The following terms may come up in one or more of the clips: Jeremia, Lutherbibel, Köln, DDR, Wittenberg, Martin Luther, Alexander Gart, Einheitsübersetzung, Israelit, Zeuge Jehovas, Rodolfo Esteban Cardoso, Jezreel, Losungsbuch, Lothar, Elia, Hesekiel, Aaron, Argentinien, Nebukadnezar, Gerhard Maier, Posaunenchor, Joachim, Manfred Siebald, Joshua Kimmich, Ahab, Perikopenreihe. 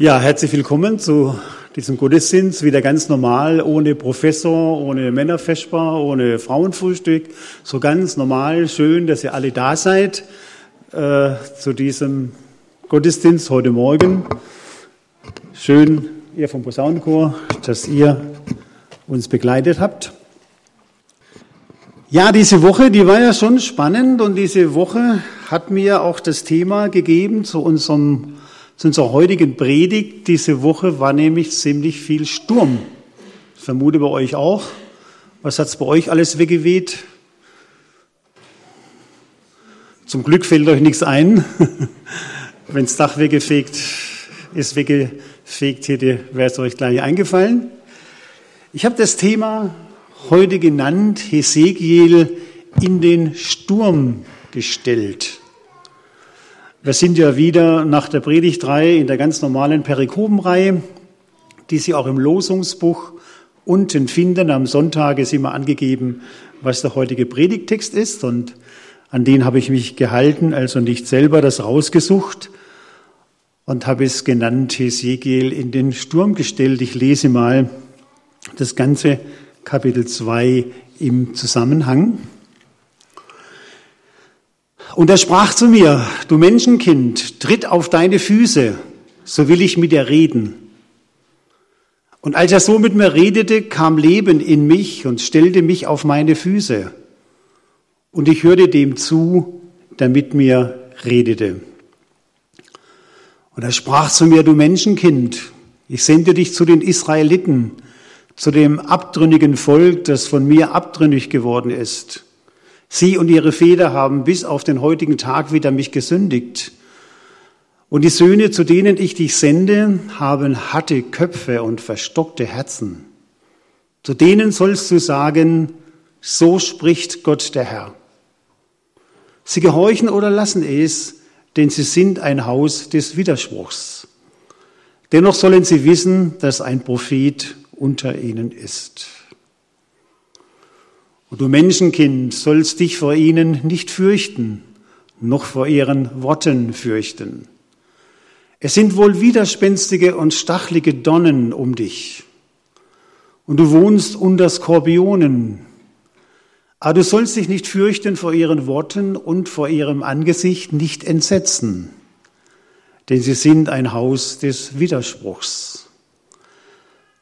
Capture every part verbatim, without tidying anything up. Ja, herzlich willkommen zu diesem Gottesdienst, wieder ganz normal, ohne Professor, ohne Männerfestbar, ohne Frauenfrühstück. So ganz normal, schön, dass ihr alle da seid äh, zu diesem Gottesdienst heute Morgen. Schön, ihr vom Posaunenchor, dass ihr uns begleitet habt. Ja, diese Woche, die war ja schon spannend und diese Woche hat mir auch das Thema gegeben zu unserem Zu unserer heutigen Predigt. Diese Woche war nämlich ziemlich viel Sturm. Ich vermute bei euch auch. Was hat's bei euch alles weggeweht? Zum Glück fällt euch nichts ein. Wenn's Dach weggefegt ist, weggefegt hätte, wäre es euch gleich eingefallen. Ich habe das Thema heute genannt, Hesekiel in den Sturm gestellt. Wir sind ja wieder nach der Predigtreihe in der ganz normalen Perikopenreihe, die Sie auch im Losungsbuch unten finden. Am Sonntag ist immer angegeben, was der heutige Predigttext ist, und an den habe ich mich gehalten, also nicht selber das rausgesucht, und habe es genannt, Hesekiel in den Sturm gestellt. Ich lese mal das ganze Kapitel zwei im Zusammenhang. Und er sprach zu mir, du Menschenkind, tritt auf deine Füße, so will ich mit dir reden. Und als er so mit mir redete, kam Leben in mich und stellte mich auf meine Füße. Und ich hörte dem zu, der mit mir redete. Und er sprach zu mir, du Menschenkind, ich sende dich zu den Israeliten, zu dem abtrünnigen Volk, das von mir abtrünnig geworden ist. Sie und ihre Väter haben bis auf den heutigen Tag wieder mich gesündigt. Und die Söhne, zu denen ich dich sende, haben harte Köpfe und verstockte Herzen. Zu denen sollst du sagen, so spricht Gott der Herr. Sie gehorchen oder lassen es, denn sie sind ein Haus des Widerspruchs. Dennoch sollen sie wissen, dass ein Prophet unter ihnen ist. Und du Menschenkind sollst dich vor ihnen nicht fürchten, noch vor ihren Worten fürchten. Es sind wohl widerspenstige und stachelige Donnen um dich. Und du wohnst unter Skorpionen. Aber du sollst dich nicht fürchten vor ihren Worten und vor ihrem Angesicht nicht entsetzen. Denn sie sind ein Haus des Widerspruchs.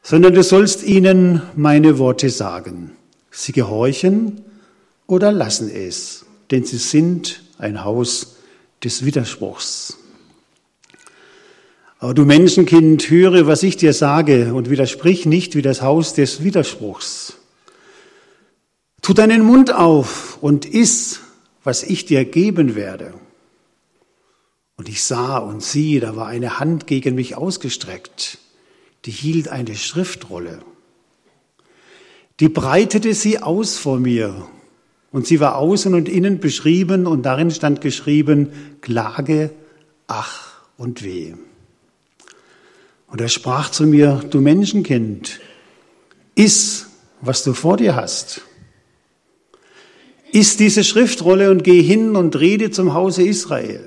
Sondern du sollst ihnen meine Worte sagen. Sie gehorchen oder lassen es, denn sie sind ein Haus des Widerspruchs. Aber du Menschenkind, höre, was ich dir sage, und widersprich nicht wie das Haus des Widerspruchs. Tu deinen Mund auf und iss, was ich dir geben werde. Und ich sah und siehe, da war eine Hand gegen mich ausgestreckt, die hielt eine Schriftrolle. Die breitete sie aus vor mir, und sie war außen und innen beschrieben, und darin stand geschrieben, Klage, Ach und Weh. Und er sprach zu mir, du Menschenkind, iss, was du vor dir hast. Iss diese Schriftrolle und geh hin und rede zum Hause Israel.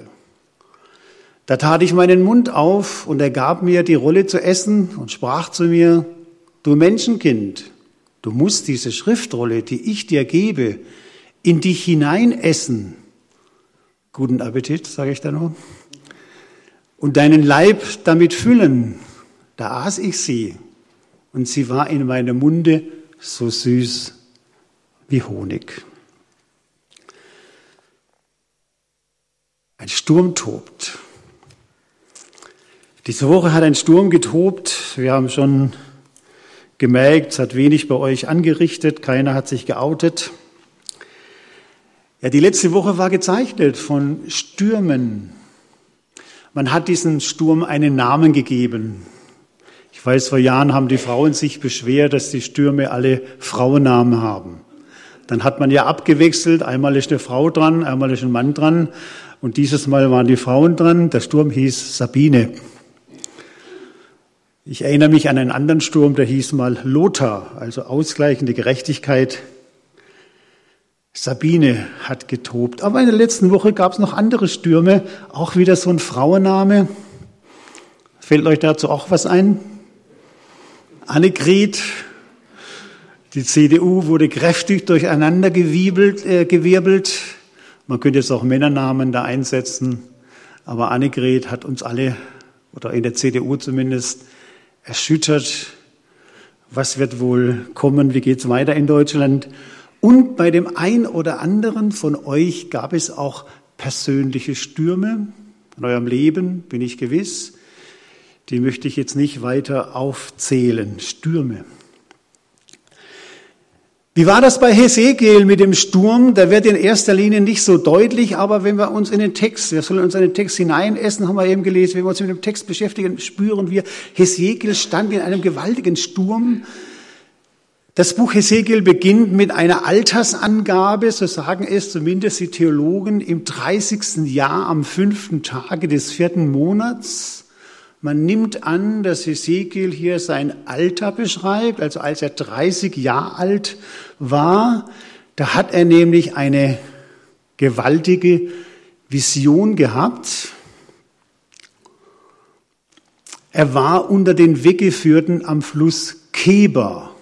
Da tat ich meinen Mund auf, und er gab mir die Rolle zu essen und sprach zu mir, du Menschenkind, du musst diese Schriftrolle, die ich dir gebe, in dich hinein essen. Guten Appetit, sage ich da noch. Und deinen Leib damit füllen. Da aß ich sie, und sie war in meinem Munde so süß wie Honig. Ein Sturm tobt. Diese Woche hat ein Sturm getobt. Wir haben schon gemerkt, es hat wenig bei euch angerichtet, keiner hat sich geoutet. Ja, die letzte Woche war gezeichnet von Stürmen. Man hat diesem Sturm einen Namen gegeben. Ich weiß, vor Jahren haben die Frauen sich beschwert, dass die Stürme alle Frauennamen haben. Dann hat man ja abgewechselt, einmal ist eine Frau dran, einmal ist ein Mann dran, und dieses Mal waren die Frauen dran. Der Sturm hieß Sabine. Ich erinnere mich an einen anderen Sturm, der hieß mal Lothar, also ausgleichende Gerechtigkeit. Sabine hat getobt. Aber in der letzten Woche gab es noch andere Stürme, auch wieder so ein Frauenname. Fällt euch dazu auch was ein? Annegret, die C D U wurde kräftig durcheinander gewirbelt, äh, gewirbelt. Man könnte jetzt auch Männernamen da einsetzen. Aber Annegret hat uns alle, oder in der C D U zumindest, erschüttert. Was wird wohl kommen? Wie geht's weiter in Deutschland? Und bei dem einen oder anderen von euch gab es auch persönliche Stürme in eurem Leben, bin ich gewiss. Die möchte ich jetzt nicht weiter aufzählen. Stürme. Wie war das bei Hesekiel mit dem Sturm? Da wird in erster Linie nicht so deutlich, aber wenn wir uns in den Text, wir sollen uns in den Text hineinessen, haben wir eben gelesen, wenn wir uns mit dem Text beschäftigen, spüren wir, Hesekiel stand in einem gewaltigen Sturm. Das Buch Hesekiel beginnt mit einer Altersangabe, so sagen es zumindest die Theologen, im dreißigsten Jahr am fünften Tage des vierten Monats. Man nimmt an, dass Hesekiel hier sein Alter beschreibt, also als er dreißig Jahre alt war, da hat er nämlich eine gewaltige Vision gehabt. Er war unter den Weggeführten am Fluss Kebar.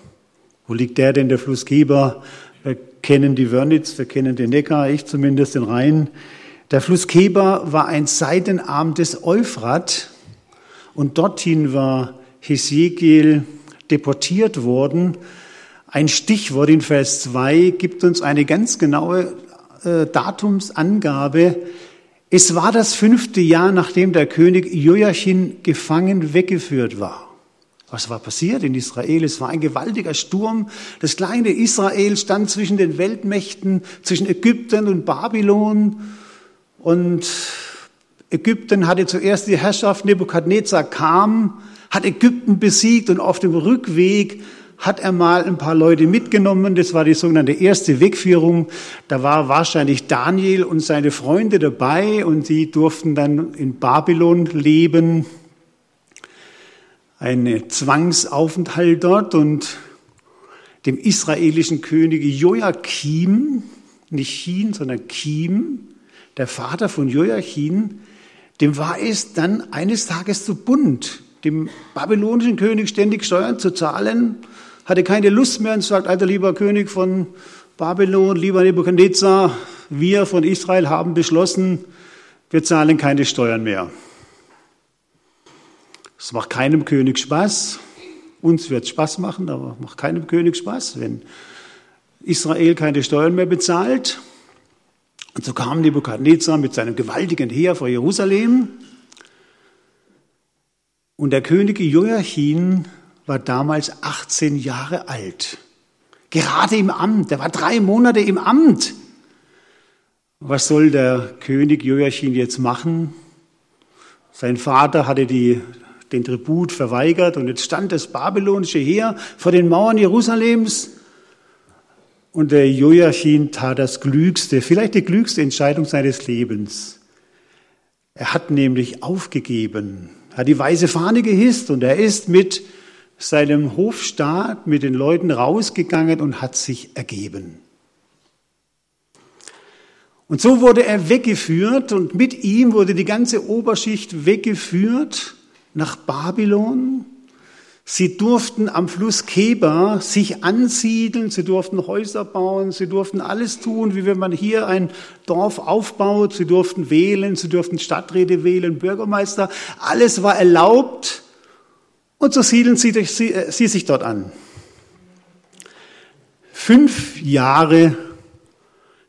Wo liegt der denn, der Fluss Kebar? Wir kennen die Wörnitz, wir kennen den Neckar, ich zumindest den Rhein. Der Fluss Kebar war ein Seitenarm des Euphrat. Und dorthin war Hesekiel deportiert worden. Ein Stichwort in Vers zwei gibt uns eine ganz genaue äh, Datumsangabe. Es war das fünfte Jahr, nachdem der König Jojachin gefangen weggeführt war. Was war passiert in Israel? Es war ein gewaltiger Sturm. Das kleine Israel stand zwischen den Weltmächten, zwischen Ägypten und Babylon. Und Ägypten hatte zuerst die Herrschaft, Nebukadnezar kam, hat Ägypten besiegt und auf dem Rückweg hat er mal ein paar Leute mitgenommen. Das war die sogenannte erste Wegführung. Da war wahrscheinlich Daniel und seine Freunde dabei und die durften dann in Babylon leben. Ein Zwangsaufenthalt dort und dem israelischen König Joachim, nicht Chin, sondern Kim, der Vater von Joachim, dem war es dann eines Tages zu bunt, dem babylonischen König ständig Steuern zu zahlen, hatte keine Lust mehr und sagt, alter lieber König von Babylon, lieber Nebukadnezar, wir von Israel haben beschlossen, wir zahlen keine Steuern mehr. Es macht keinem König Spaß, uns wird es Spaß machen, aber macht keinem König Spaß, wenn Israel keine Steuern mehr bezahlt. Und so kam Nebukadnezar mit seinem gewaltigen Heer vor Jerusalem. Und der König Joachim war damals achtzehn Jahre alt. Gerade im Amt. Er war drei Monate im Amt. Was soll der König Joachim jetzt machen? Sein Vater hatte die, den Tribut verweigert und jetzt stand das babylonische Heer vor den Mauern Jerusalems. Und der Joachim tat das klügste, vielleicht die klügste Entscheidung seines Lebens. Er hat nämlich aufgegeben, hat die weiße Fahne gehisst und er ist mit seinem Hofstaat, mit den Leuten rausgegangen und hat sich ergeben. Und so wurde er weggeführt und mit ihm wurde die ganze Oberschicht weggeführt nach Babylon. Sie durften am Fluss Kebar sich ansiedeln, sie durften Häuser bauen, sie durften alles tun, wie wenn man hier ein Dorf aufbaut. Sie durften wählen, sie durften Stadträte wählen, Bürgermeister. Alles war erlaubt und so siedeln sie, sie, äh, sie sich dort an. Fünf Jahre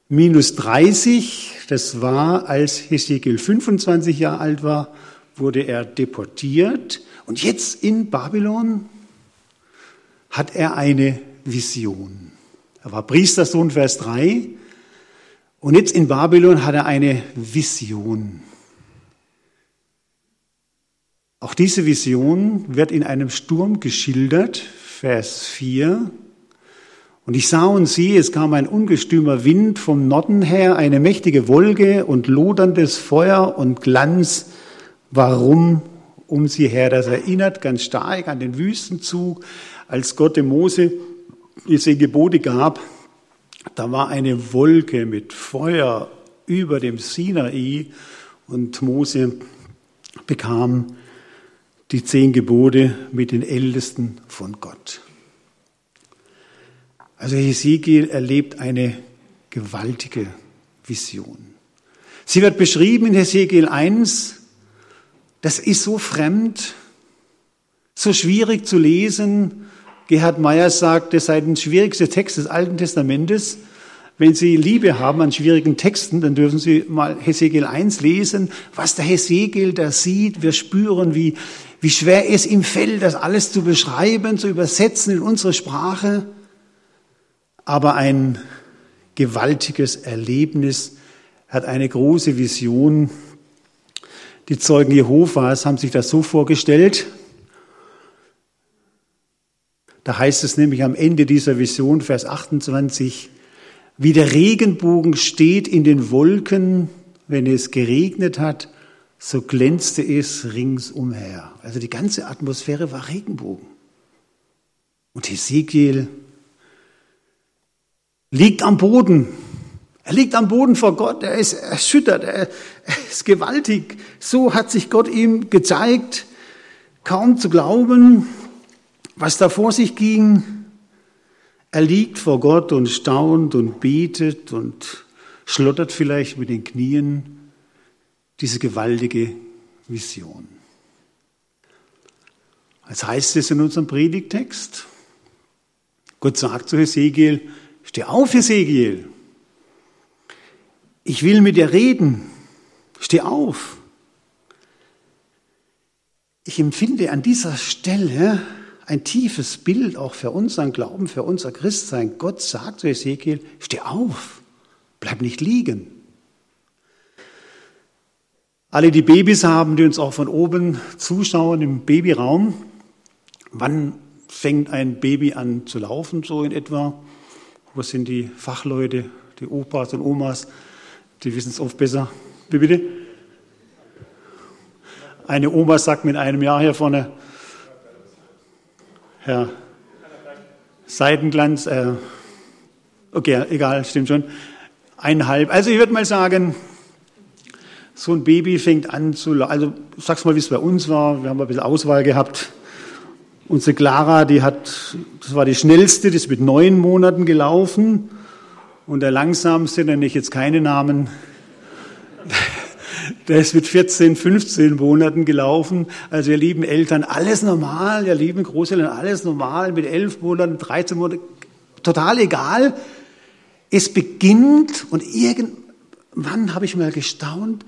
minus dreißig, das war, als Hesekiel fünfundzwanzig Jahre alt war, wurde er deportiert. Und jetzt in Babylon hat er eine Vision. Er war Priestersohn, Vers drei. Und jetzt in Babylon hat er eine Vision. Auch diese Vision wird in einem Sturm geschildert, Vers vier. Und ich sah und siehe, es kam ein ungestümer Wind vom Norden her, eine mächtige Wolke und loderndes Feuer und Glanz. Warum? Um sie her. Das erinnert ganz stark an den Wüstenzug, als Gott dem Mose diese Gebote gab. Da war eine Wolke mit Feuer über dem Sinai und Mose bekam die zehn Gebote mit den Ältesten von Gott. Also Hesekiel erlebt eine gewaltige Vision. Sie wird beschrieben in Hesekiel eins. Das ist so fremd, so schwierig zu lesen. Gerhard Maier sagt, das sei der schwierigste Text des Alten Testamentes. Wenn Sie Liebe haben an schwierigen Texten, dann dürfen Sie mal Hesekiel eins lesen, was der Hesekiel da sieht. Wir spüren, wie, wie schwer es ihm fällt, das alles zu beschreiben, zu übersetzen in unsere Sprache. Aber ein gewaltiges Erlebnis, hat eine große Vision. Die Zeugen Jehovas haben sich das so vorgestellt. Da heißt es nämlich am Ende dieser Vision, Vers achtundzwanzig, wie der Regenbogen steht in den Wolken, wenn es geregnet hat, so glänzte es ringsumher. Also die ganze Atmosphäre war Regenbogen. Und Hesekiel liegt am Boden. Er liegt am Boden vor Gott, er ist erschüttert, er ist gewaltig. So hat sich Gott ihm gezeigt, kaum zu glauben, was da vor sich ging. Er liegt vor Gott und staunt und betet und schlottert vielleicht mit den Knien diese gewaltige Vision. Als heißt es in unserem Predigtext, Gott sagt zu Hesekiel, steh auf, Hesekiel. Ich will mit dir reden. Steh auf. Ich empfinde an dieser Stelle ein tiefes Bild auch für unseren Glauben, für unser Christsein. Gott sagt zu Hesekiel, steh auf, bleib nicht liegen. Alle, die Babys haben, die uns auch von oben zuschauen im Babyraum, wann fängt ein Baby an zu laufen, so in etwa? Wo sind die Fachleute, die Opas und Omas? Die wissen es oft besser. Wie bitte? Eine Oma sagt mit einem Jahr hier vorne, Herr Seidenglanz, äh, okay, egal, stimmt schon, eineinhalb. Also ich würde mal sagen, so ein Baby fängt an zu laufen. Also sag's mal, wie es bei uns war. Wir haben ein bisschen Auswahl gehabt. Unsere Clara, die hat, das war die schnellste, die ist mit neun Monaten gelaufen. Und der langsamste, nenne ich jetzt keine Namen, der ist mit vierzehn, fünfzehn Monaten gelaufen. Also ihr lieben Eltern, alles normal, ihr lieben Großeltern, alles normal, mit elf Monaten, dreizehn Monaten, total egal. Es beginnt und irgendwann habe ich mal gestaunt,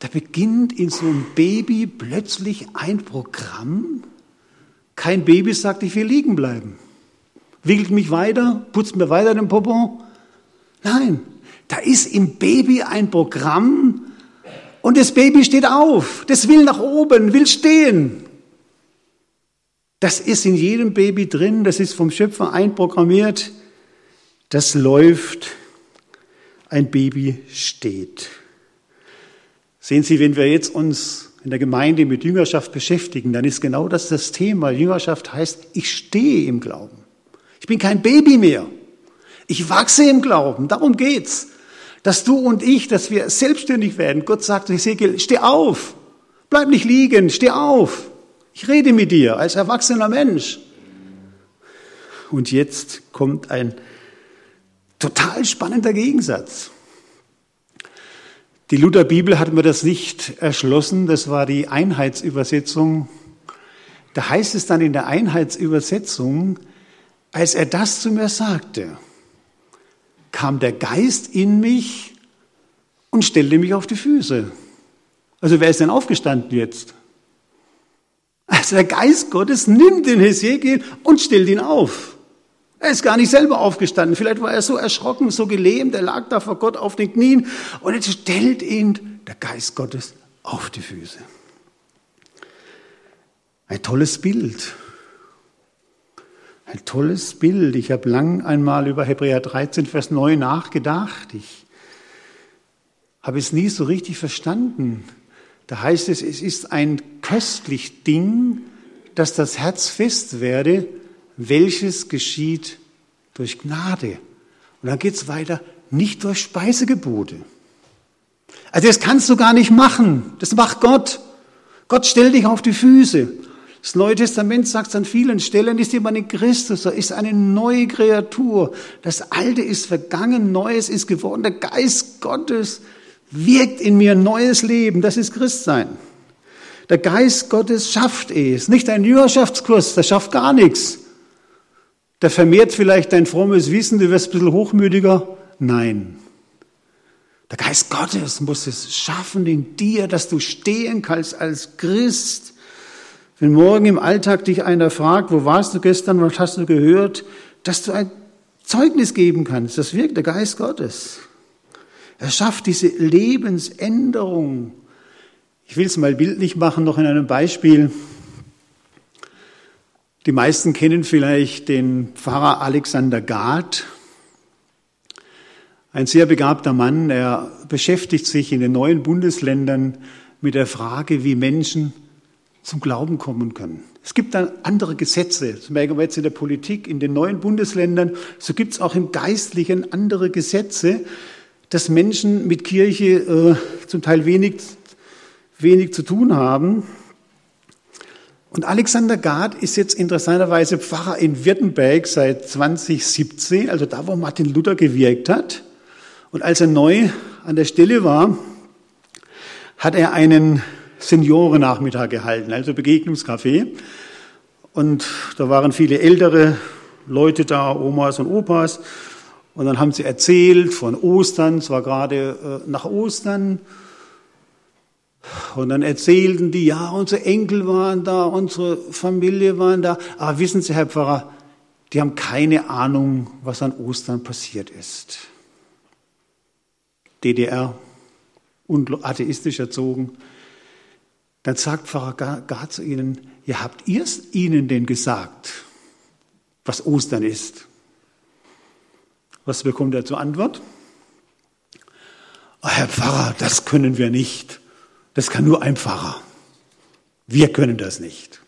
da beginnt in so einem Baby plötzlich ein Programm. Kein Baby sagt, ich will liegen bleiben. Wickelt mich weiter, putzt mir weiter den Popo. Nein, da ist im Baby ein Programm und das Baby steht auf. Das will nach oben, will stehen. Das ist in jedem Baby drin, das ist vom Schöpfer einprogrammiert. Das läuft, ein Baby steht. Sehen Sie, wenn wir jetzt uns in der Gemeinde mit Jüngerschaft beschäftigen, dann ist genau das das Thema. Jüngerschaft heißt, ich stehe im Glauben. Ich bin kein Baby mehr. Ich wachse im Glauben, darum geht's. Dass du und ich, dass wir selbstständig werden. Gott sagt zu Hesekiel, steh auf, bleib nicht liegen, steh auf. Ich rede mit dir als erwachsener Mensch. Und jetzt kommt ein total spannender Gegensatz. Die Lutherbibel hat mir das nicht erschlossen, das war die Einheitsübersetzung. Da heißt es dann in der Einheitsübersetzung, als er das zu mir sagte, kam der Geist in mich und stellte mich auf die Füße. Also wer ist denn aufgestanden jetzt? Also der Geist Gottes nimmt den Hesekiel und stellt ihn auf. Er ist gar nicht selber aufgestanden. Vielleicht war er so erschrocken, so gelähmt, er lag da vor Gott auf den Knien und jetzt stellt ihn der Geist Gottes auf die Füße. Ein tolles Bild. Ein tolles Bild. Ich habe lang einmal über Hebräer dreizehn, Vers neun nachgedacht. Ich habe es nie so richtig verstanden. Da heißt es, es ist ein köstlich Ding, dass das Herz fest werde, welches geschieht durch Gnade. Und dann geht es weiter, nicht durch Speisegebote. Also das kannst du gar nicht machen. Das macht Gott. Gott, stell dich auf die Füße. Das Neue Testament sagt es an vielen Stellen, ist jemand in Christus, er ist eine neue Kreatur. Das Alte ist vergangen, Neues ist geworden. Der Geist Gottes wirkt in mir neues Leben, das ist Christsein. Der Geist Gottes schafft es, nicht ein Jüngerschaftskurs, der schafft gar nichts. Der vermehrt vielleicht dein frommes Wissen, du wirst ein bisschen hochmütiger. Nein, der Geist Gottes muss es schaffen in dir, dass du stehen kannst als Christ. Wenn morgen im Alltag dich einer fragt, wo warst du gestern, was hast du gehört, dass du ein Zeugnis geben kannst. Das wirkt der Geist Gottes. Er schafft diese Lebensänderung. Ich will es mal bildlich machen, noch in einem Beispiel. Die meisten kennen vielleicht den Pfarrer Alexander Gart. Ein sehr begabter Mann. Er beschäftigt sich in den neuen Bundesländern mit der Frage, wie Menschen zum Glauben kommen können. Es gibt dann andere Gesetze, das merken wir jetzt in der Politik, in den neuen Bundesländern, so gibt es auch im Geistlichen andere Gesetze, dass Menschen mit Kirche äh, zum Teil wenig, wenig zu tun haben. Und Alexander Gart ist jetzt interessanterweise Pfarrer in Wittenberg seit zwanzig siebzehn, also da, wo Martin Luther gewirkt hat. Und als er neu an der Stelle war, hat er einen Seniorennachmittag gehalten, also Begegnungscafé. Und da waren viele ältere Leute da, Omas und Opas. Und dann haben sie erzählt von Ostern, es war gerade äh, nach Ostern. Und dann erzählten die, ja, unsere Enkel waren da, unsere Familie waren da. Aber wissen Sie, Herr Pfarrer, die haben keine Ahnung, was an Ostern passiert ist. D D R, und atheistisch erzogen. Dann sagt Pfarrer Gart zu ihnen, ja, habt ihr es ihnen denn gesagt, was Ostern ist? Was bekommt er zur Antwort? Oh, Herr Pfarrer, das können wir nicht. Das kann nur ein Pfarrer. Wir können das nicht.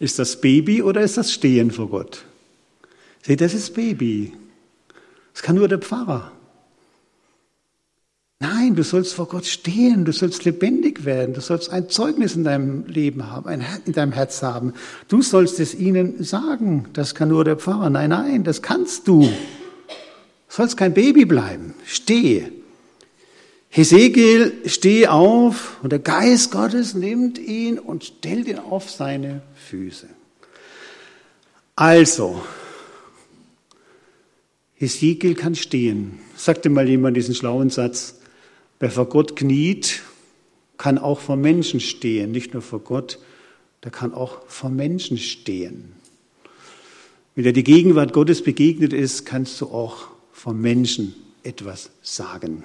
Ist das Baby oder ist das Stehen vor Gott? Seht, das ist Baby. Das kann nur der Pfarrer. Nein, du sollst vor Gott stehen, du sollst lebendig werden, du sollst ein Zeugnis in deinem Leben haben, ein Her- in deinem Herz haben. Du sollst es ihnen sagen, das kann nur der Pfarrer. Nein, nein, das kannst du. Du sollst kein Baby bleiben, stehe. Hesekiel, steh auf und der Geist Gottes nimmt ihn und stellt ihn auf seine Füße. Also, Hesekiel kann stehen. Sagte mal jemand diesen schlauen Satz, wer vor Gott kniet, kann auch vor Menschen stehen. Nicht nur vor Gott, der kann auch vor Menschen stehen. Wenn dir die Gegenwart Gottes begegnet ist, kannst du auch vor Menschen etwas sagen.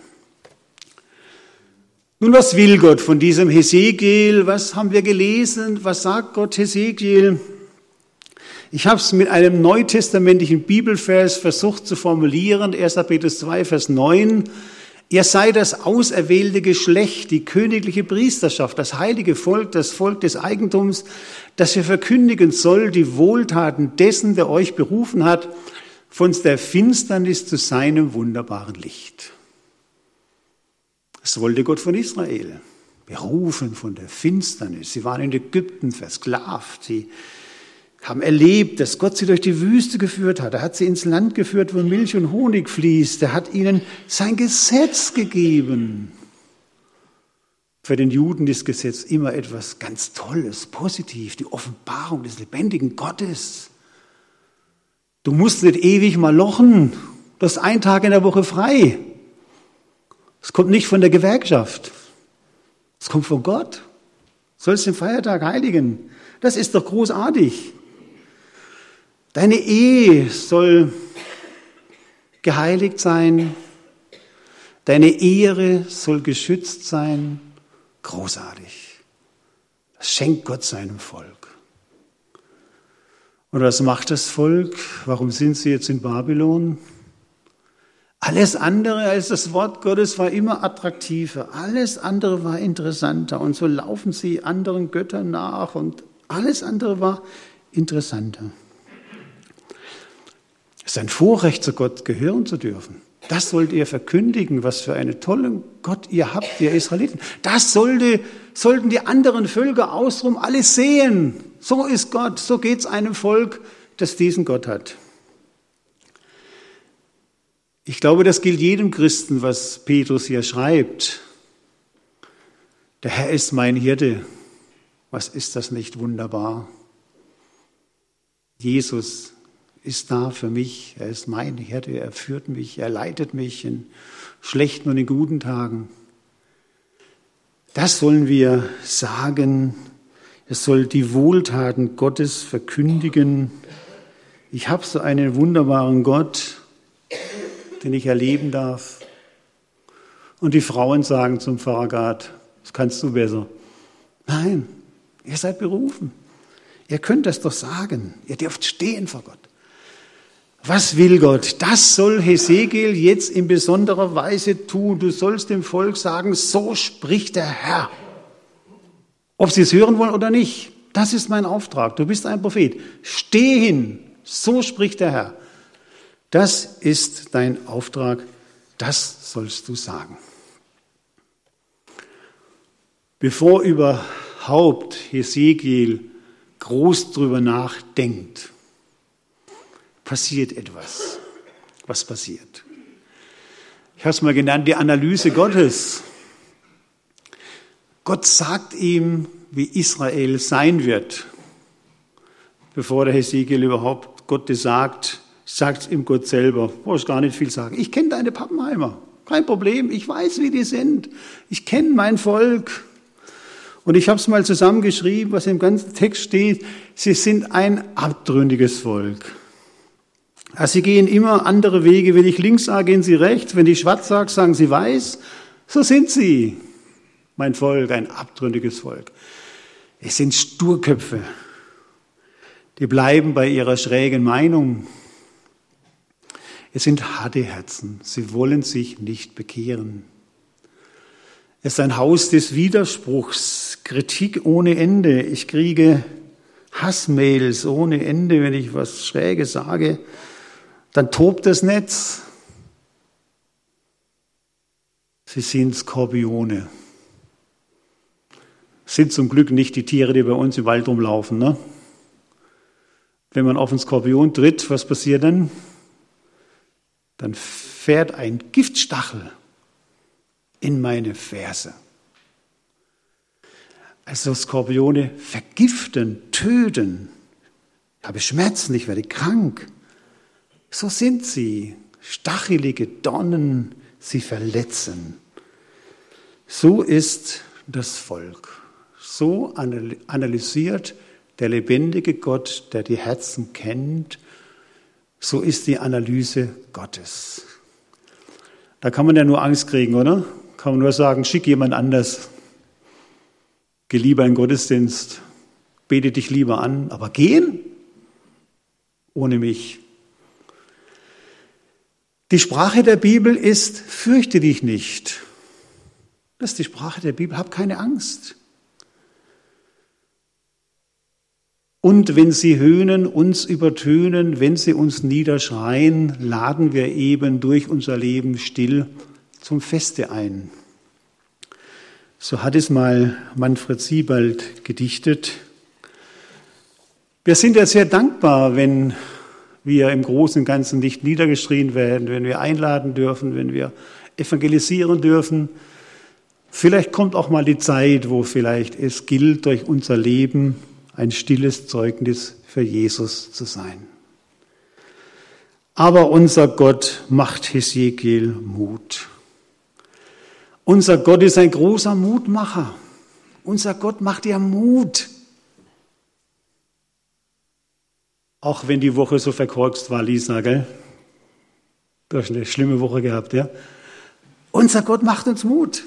Nun, was will Gott von diesem Hesekiel? Was haben wir gelesen? Was sagt Gott Hesekiel? Ich habe es mit einem neutestamentlichen Bibelvers versucht zu formulieren, erster Petrus zwei, Vers neun. Ihr seid das auserwählte Geschlecht, die königliche Priesterschaft, das heilige Volk, das Volk des Eigentums, das ihr verkündigen soll, die Wohltaten dessen, der euch berufen hat, von der Finsternis zu seinem wunderbaren Licht. Das wollte Gott von Israel, berufen von der Finsternis. Sie waren in Ägypten versklavt, sie haben erlebt, dass Gott sie durch die Wüste geführt hat. Er hat sie ins Land geführt, wo Milch und Honig fließt. Er hat ihnen sein Gesetz gegeben. Für den Juden ist Gesetz immer etwas ganz Tolles, positiv, die Offenbarung des lebendigen Gottes. Du musst nicht ewig mal lochen. Du hast einen Tag in der Woche frei. Es kommt nicht von der Gewerkschaft. Es kommt von Gott. Du sollst den Feiertag heiligen. Das ist doch großartig. Deine Ehe soll geheiligt sein. Deine Ehre soll geschützt sein. Großartig. Das schenkt Gott seinem Volk. Und was macht das Volk? Warum sind sie jetzt in Babylon? Alles andere als das Wort Gottes war immer attraktiver. Alles andere war interessanter. Und so laufen sie anderen Göttern nach und alles andere war interessanter. Es ist ein Vorrecht, zu Gott gehören zu dürfen. Das sollt ihr verkündigen, was für einen tollen Gott ihr habt, ihr Israeliten. Das sollte, sollten die anderen Völker außenrum alle sehen. So ist Gott, so geht es einem Volk, das diesen Gott hat. Ich glaube, das gilt jedem Christen, was Petrus hier schreibt. Der Herr ist mein Hirte. Was ist das nicht wunderbar? Jesus ist da für mich, er ist mein Hirte, er führt mich, er leitet mich in schlechten und in guten Tagen. Das sollen wir sagen, es soll die Wohltaten Gottes verkündigen. Ich habe so einen wunderbaren Gott, den ich erleben darf. Und die Frauen sagen zum Pfarrer Gart, das kannst du besser. Nein, ihr seid berufen. Ihr könnt das doch sagen. Ihr dürft stehen vor Gott. Was will Gott? Das soll Hesekiel jetzt in besonderer Weise tun. Du sollst dem Volk sagen, so spricht der Herr. Ob sie es hören wollen oder nicht, das ist mein Auftrag. Du bist ein Prophet. Steh hin, so spricht der Herr. Das ist dein Auftrag, das sollst du sagen. Bevor überhaupt Hesekiel groß drüber nachdenkt, passiert etwas. Was passiert? Ich habe es mal genannt, die Analyse Gottes. Gott sagt ihm, wie Israel sein wird. Bevor der Hesekiel überhaupt Gott das sagt, sagt es ihm Gott selber. Ich muss gar nicht viel sagen. Ich kenne deine Pappenheimer. Kein Problem. Ich weiß, wie die sind. Ich kenne mein Volk. Und ich habe es mal zusammengeschrieben, was im ganzen Text steht. Sie sind ein abtrünniges Volk. Also sie gehen immer andere Wege. Wenn ich links sage, gehen sie rechts. Wenn ich schwarz sage, sagen sie weiß. So sind sie. Mein Volk, ein abtrünniges Volk. Es sind Sturköpfe. Die bleiben bei ihrer schrägen Meinung. Es sind harte Herzen. Sie wollen sich nicht bekehren. Es ist ein Haus des Widerspruchs. Kritik ohne Ende. Ich kriege Hassmails ohne Ende, wenn ich was Schräges sage. Dann tobt das Netz. Sie sind Skorpione. Sind zum Glück nicht die Tiere, die bei uns im Wald rumlaufen. Ne? Wenn man auf einen Skorpion tritt, was passiert dann? Dann fährt ein Giftstachel in meine Ferse. Also Skorpione vergiften, töten. Ich habe Schmerzen, ich werde krank. So sind sie, stachelige Dornen, sie verletzen. So ist das Volk. So analysiert der lebendige Gott, der die Herzen kennt. So ist die Analyse Gottes. Da kann man ja nur Angst kriegen, oder? Kann man nur sagen, schick jemand anders. Geh lieber in Gottesdienst. Bete dich lieber an. Aber gehen? Ohne mich. Die Sprache der Bibel ist, fürchte dich nicht. Das ist die Sprache der Bibel. Hab keine Angst. Und wenn sie höhnen, uns übertönen, wenn sie uns niederschreien, laden wir eben durch unser Leben still zum Feste ein. So hat es mal Manfred Siebald gedichtet. Wir sind ja sehr dankbar, wenn wir im Großen und Ganzen nicht niedergeschrien werden, wenn wir einladen dürfen, wenn wir evangelisieren dürfen. Vielleicht kommt auch mal die Zeit, wo vielleicht es gilt, durch unser Leben ein stilles Zeugnis für Jesus zu sein. Aber unser Gott macht Hesekiel Mut. Unser Gott ist ein großer Mutmacher. Unser Gott macht dir Mut. Auch wenn die Woche so verkorkst war, Lisa, gell? Du hast eine schlimme Woche gehabt, ja? Unser Gott macht uns Mut.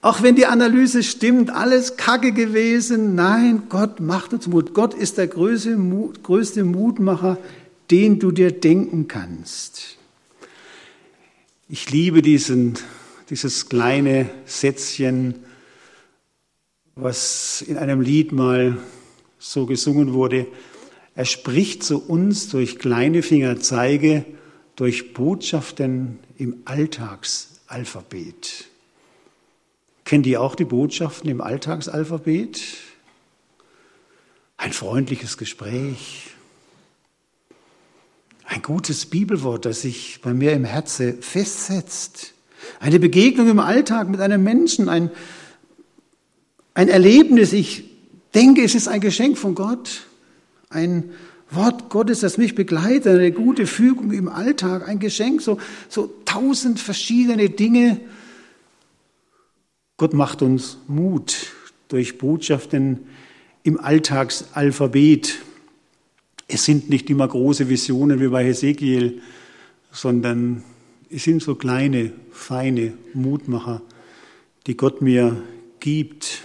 Auch wenn die Analyse stimmt, alles Kacke gewesen, nein, Gott macht uns Mut. Gott ist der größte, Mut, größte Mutmacher, den du dir denken kannst. Ich liebe diesen, dieses kleine Sätzchen, was in einem Lied mal so gesungen wurde. Er spricht zu uns durch kleine Fingerzeige, durch Botschaften im Alltagsalphabet. Kennt ihr auch die Botschaften im Alltagsalphabet? Ein freundliches Gespräch, ein gutes Bibelwort, das sich bei mir im Herzen festsetzt, eine Begegnung im Alltag mit einem Menschen, ein, ein Erlebnis. Ich denke, es ist ein Geschenk von Gott, ein Wort Gottes, das mich begleitet, eine gute Fügung im Alltag, ein Geschenk, so, so tausend verschiedene Dinge. Gott macht uns Mut durch Botschaften im Alltagsalphabet. Es sind nicht immer große Visionen wie bei Hesekiel, sondern es sind so kleine, feine Mutmacher, die Gott mir gibt.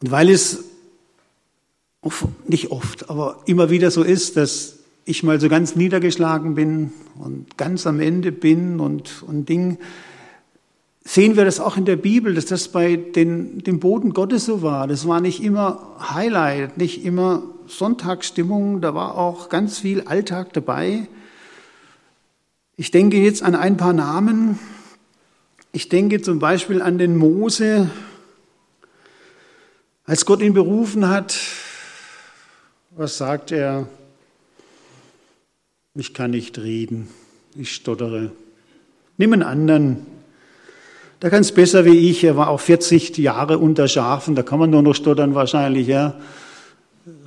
Und weil es oft, nicht oft, aber immer wieder so ist, dass ich mal so ganz niedergeschlagen bin und ganz am Ende bin und, und Ding, sehen wir das auch in der Bibel, dass das bei den, dem Boden Gottes so war. Das war nicht immer Highlight, nicht immer Sonntagsstimmung, da war auch ganz viel Alltag dabei. Ich denke jetzt an ein paar Namen. Ich denke zum Beispiel an den Mose, als Gott ihn berufen hat. Was sagt er? Ich kann nicht reden, ich stottere. Nimm einen anderen. Der kann es besser wie ich. Er war auch vierzig Jahre unter Schafen. Da kann man nur noch stottern wahrscheinlich. Ja,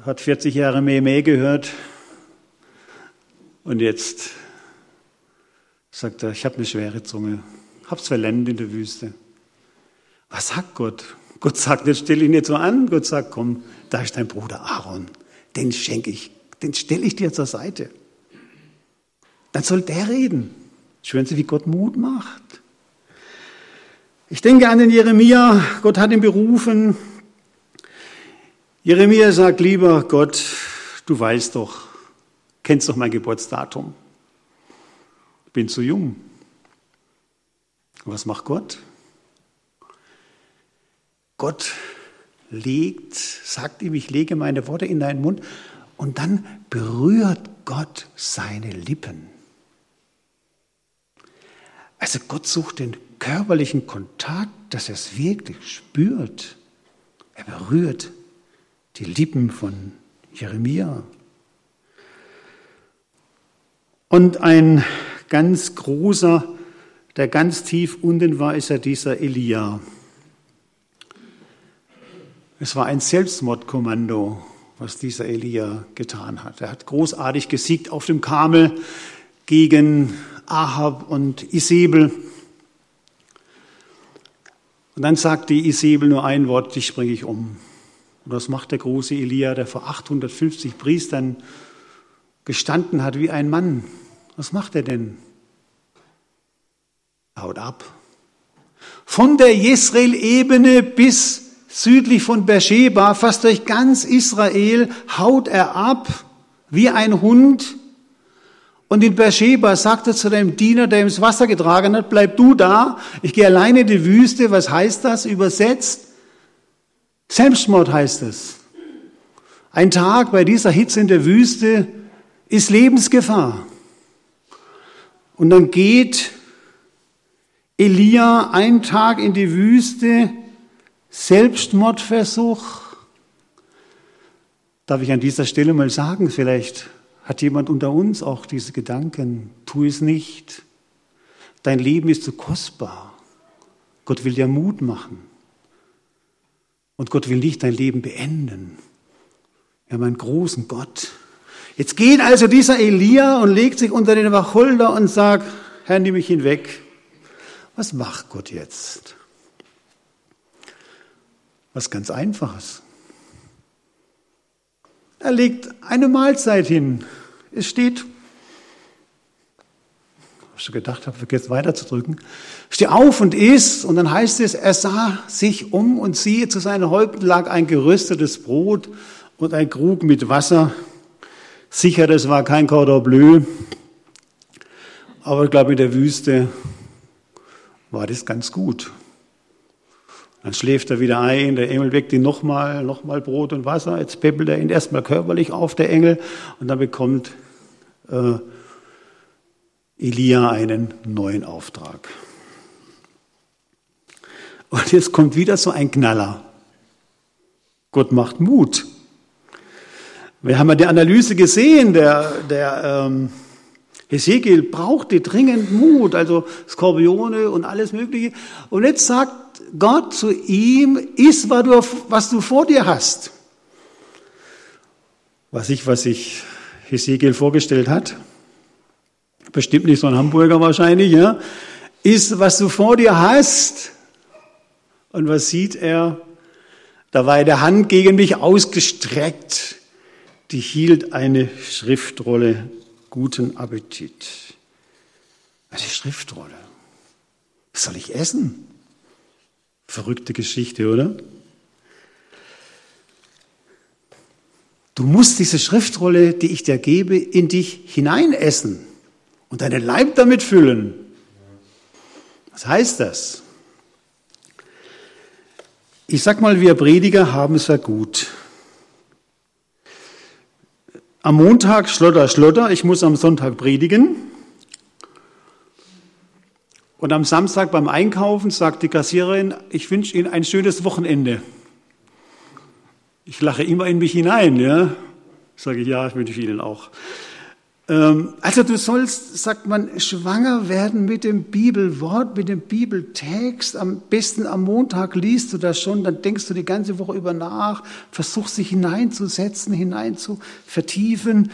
hat vierzig Jahre mehr mehr gehört. Und jetzt sagt er, ich habe eine schwere Zunge, hab's verlernt in der Wüste. Was sagt Gott? Gott sagt, jetzt stell ihn nicht so an. Gott sagt, komm, da ist dein Bruder Aaron, den schenke ich, den stelle ich dir zur Seite. Dann soll der reden. Schwören Sie, wie Gott Mut macht. Ich denke an den Jeremia, Gott hat ihn berufen. Jeremia sagt, lieber Gott, du weißt doch, kennst doch mein Geburtsdatum. Bin zu jung. Was macht Gott? Gott legt, sagt ihm, ich lege meine Worte in deinen Mund, und dann berührt Gott seine Lippen. Also Gott sucht den körperlichen Kontakt, dass er es wirklich spürt. Er berührt die Lippen von Jeremia. Und ein ganz großer, der ganz tief unten war, ist ja dieser Elia. Es war ein Selbstmordkommando, was dieser Elia getan hat. Er hat großartig gesiegt auf dem Karmel gegen Ahab und Isabel. Und dann sagt die Isabel nur ein Wort, dich bringe ich um. Und das macht der große Elia, der vor achthundertfünfzig Priestern gestanden hat wie ein Mann. Was macht er denn? Er haut ab. Von der Jezreel-Ebene bis südlich von Beersheba, fast durch ganz Israel, haut er ab wie ein Hund. Und in Beersheba sagt er zu dem Diener, der ihm das Wasser getragen hat, bleib du da, ich gehe alleine in die Wüste. Was heißt das? Übersetzt, Selbstmord heißt es. Ein Tag bei dieser Hitze in der Wüste ist Lebensgefahr. Und dann geht Elia einen Tag in die Wüste, Selbstmordversuch. Darf ich an dieser Stelle mal sagen, vielleicht hat jemand unter uns auch diese Gedanken, tu es nicht. Dein Leben ist zu kostbar. Gott will dir Mut machen. Und Gott will nicht dein Leben beenden. Wir haben einen großen Gott. Jetzt geht also dieser Elia und legt sich unter den Wacholder und sagt, Herr, nimm mich hinweg. Was macht Gott jetzt? Was ganz Einfaches. Er legt eine Mahlzeit hin. Es steht, was ich gedacht habe, vergesst weiterzudrücken, steh auf und iss. Und dann heißt es, er sah sich um und siehe, zu seinen Häupten lag ein geröstetes Brot und ein Krug mit Wasser. Sicher, das war kein Cordon Bleu, aber ich glaube, in der Wüste war das ganz gut. Dann schläft er wieder ein, der Engel weckt ihn nochmal, nochmal Brot und Wasser. Jetzt peppelt er ihn erstmal körperlich auf, der Engel, und dann bekommt äh, Elia einen neuen Auftrag. Und jetzt kommt wieder so ein Knaller. Gott macht Mut. Wir haben ja die Analyse gesehen, der, der ähm, Hesekiel brauchte dringend Mut, also Skorpione und alles Mögliche. Und jetzt sagt Gott zu ihm, iss, was du, was du vor dir hast. Was ich, was sich Hesekiel vorgestellt hat, bestimmt nicht so ein Hamburger wahrscheinlich, ja, iss, was du vor dir hast. Und was sieht er? Da war eine Hand gegen mich ausgestreckt, die hielt eine Schriftrolle. Guten Appetit. Eine Schriftrolle. Was soll ich essen? Verrückte Geschichte, oder? Du musst diese Schriftrolle, die ich dir gebe, in dich hineinessen und deinen Leib damit füllen. Was heißt das? Ich sag mal, wir Prediger haben es ja gut. Am Montag schlotter, schlotter, ich muss am Sonntag predigen. Und am Samstag beim Einkaufen sagt die Kassiererin, ich wünsche Ihnen ein schönes Wochenende. Ich lache immer in mich hinein, ja. Sage ich, ja, ich wünsche Ihnen auch. Ähm, also du sollst, sagt man, schwanger werden mit dem Bibelwort, mit dem Bibeltext. Am besten am Montag liest du das schon, dann denkst du die ganze Woche über nach, versuchst dich hineinzusetzen, hinein zu vertiefen.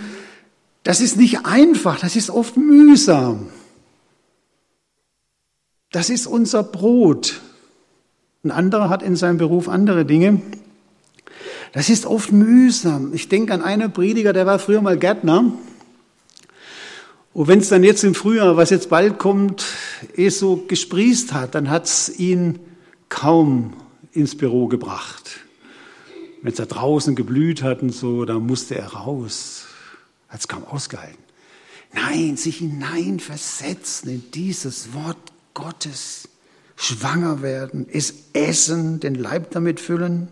Das ist nicht einfach, das ist oft mühsam. Das ist unser Brot. Ein anderer hat in seinem Beruf andere Dinge. Das ist oft mühsam. Ich denke an einen Prediger, der war früher mal Gärtner. Und wenn es dann jetzt im Frühjahr, was jetzt bald kommt, eh so gesprießt hat, dann hat es ihn kaum ins Büro gebracht. Wenn es da draußen geblüht hat und so, dann musste er raus. Hat es kaum ausgehalten. Nein, sich hineinversetzen in dieses Wort Gottes. Schwanger werden, es essen, den Leib damit füllen.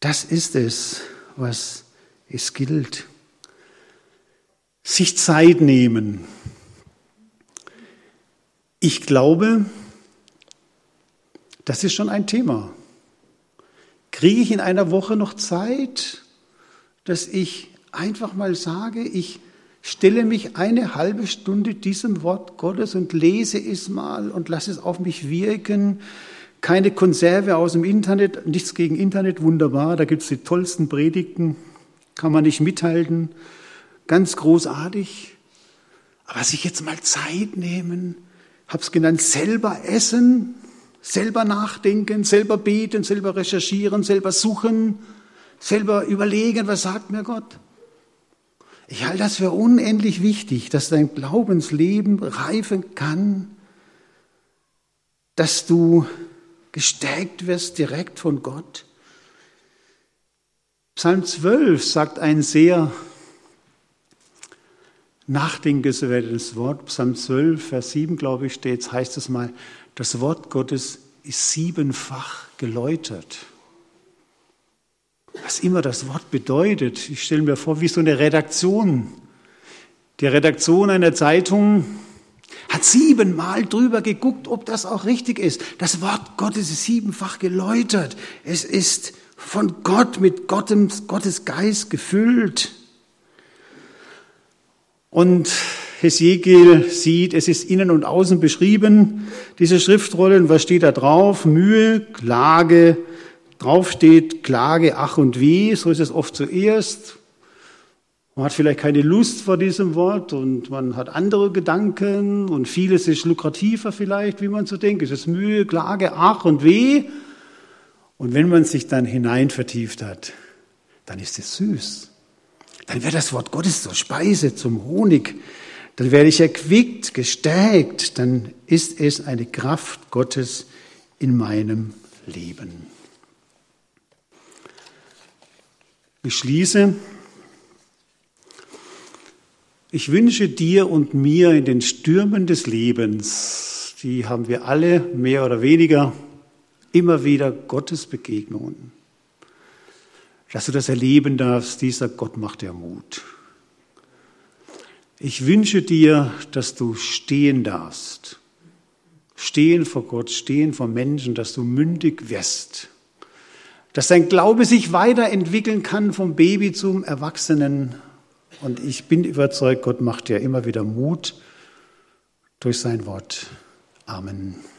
Das ist es, was es gilt. Sich Zeit nehmen. Ich glaube, das ist schon ein Thema. Kriege ich in einer Woche noch Zeit, dass ich einfach mal sage, ich stelle mich eine halbe Stunde diesem Wort Gottes und lese es mal und lasse es auf mich wirken. Keine Konserve aus dem Internet, nichts gegen Internet, wunderbar, da gibt es die tollsten Predigten, kann man nicht mithalten. Ganz großartig, aber sich jetzt mal Zeit nehmen, habe es genannt, selber essen, selber nachdenken, selber beten, selber recherchieren, selber suchen, selber überlegen, was sagt mir Gott. Ich halte das für unendlich wichtig, dass dein Glaubensleben reifen kann, dass du gestärkt wirst direkt von Gott. Psalm zwölf sagt ein sehr nachdenkenswertes Wort, Psalm zwölf, Vers sieben, glaube ich, steht, heißt es mal, das Wort Gottes ist siebenfach geläutert. Was immer das Wort bedeutet, ich stelle mir vor, wie so eine Redaktion. Die Redaktion einer Zeitung hat siebenmal drüber geguckt, ob das auch richtig ist. Das Wort Gottes ist siebenfach geläutert. Es ist von Gott, mit Gottes Geist gefüllt. Und Hesekiel sieht, es ist innen und außen beschrieben, diese Schriftrollen, was steht da drauf? Mühe, Klage, drauf steht Klage, Ach und Weh, so ist es oft zuerst. Man hat vielleicht keine Lust vor diesem Wort und man hat andere Gedanken und vieles ist lukrativer vielleicht, wie man so denkt. Es ist Mühe, Klage, Ach und Weh. Und wenn man sich dann hinein vertieft hat, dann ist es süß. Dann wird das Wort Gottes zur Speise, zum Honig. Dann werde ich erquickt, gestärkt. Dann ist es eine Kraft Gottes in meinem Leben. Ich schließe. Ich wünsche dir und mir in den Stürmen des Lebens, die haben wir alle, mehr oder weniger, immer wieder Gottes Begegnungen. Dass du das erleben darfst, dieser Gott macht dir Mut. Ich wünsche dir, dass du stehen darfst. Stehen vor Gott, stehen vor Menschen, dass du mündig wirst. Dass dein Glaube sich weiterentwickeln kann vom Baby zum Erwachsenen. Und ich bin überzeugt, Gott macht dir immer wieder Mut durch sein Wort. Amen.